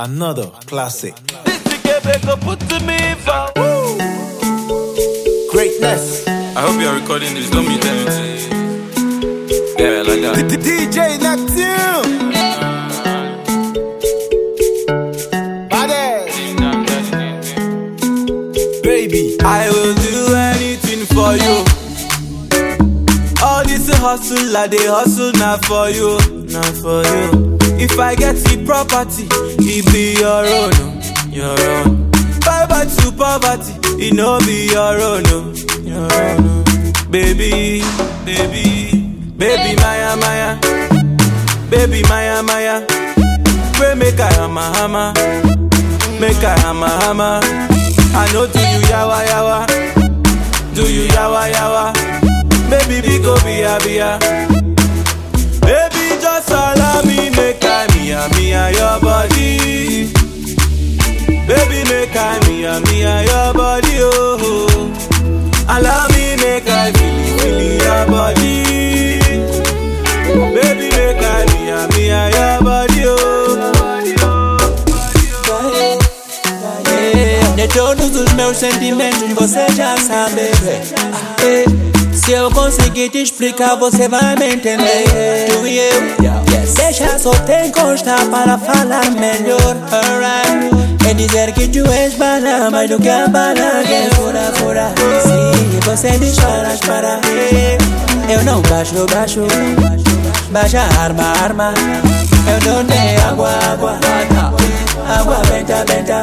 Another classic. Greatness. I hope you are recording this. Don't be tempted. Yeah, like that. DJ Neptune. I will do anything for you. All this hustle, I dey hustle not for you, not for you. If I get the property, it be your own, your own. Fiber to poverty, it no be your own, your own. Baby, baby, baby Maya Maya, baby Maya Maya. Pray make I hama hama, make I hama hama. I know do you yawa yawa, do you yawa yawa. Baby we go biya biya. Baby just allow me make I mia mia your body. Baby make I mia mia your body oh. Allow me make I feel feel your body. Baby make I mia mia your body oh. They told us to meu sentimento e você já sabe. Se eu conseguir te explicar, você vai me entender. Tu e eu, deixa só te encostar para falar melhor. É dizer que tu és bala, mais do que a bala que é fura, fura. Se você disparas para eu não baixo, baixo. Baixa arma, arma. Eu não dei água, água. Agua benta, benta.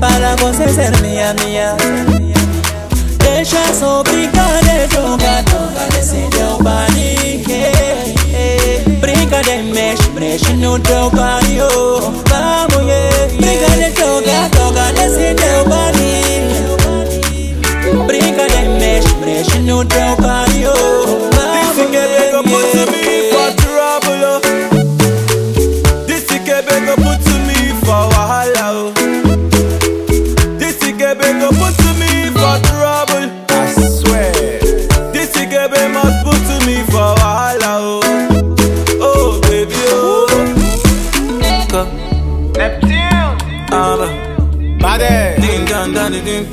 Para você ser minha, minha. Deixa só brincar de jogar. Toca nesse teu body. Brinca de mexe, mexe no teu carinho. Vamos, yeah. Brinca de jogar. Toca nesse teu body. Brinca de mexe, mexe no teu carinho. Vamos, yeah.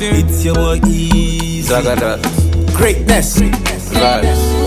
It's your easy. Greatness. Greatness.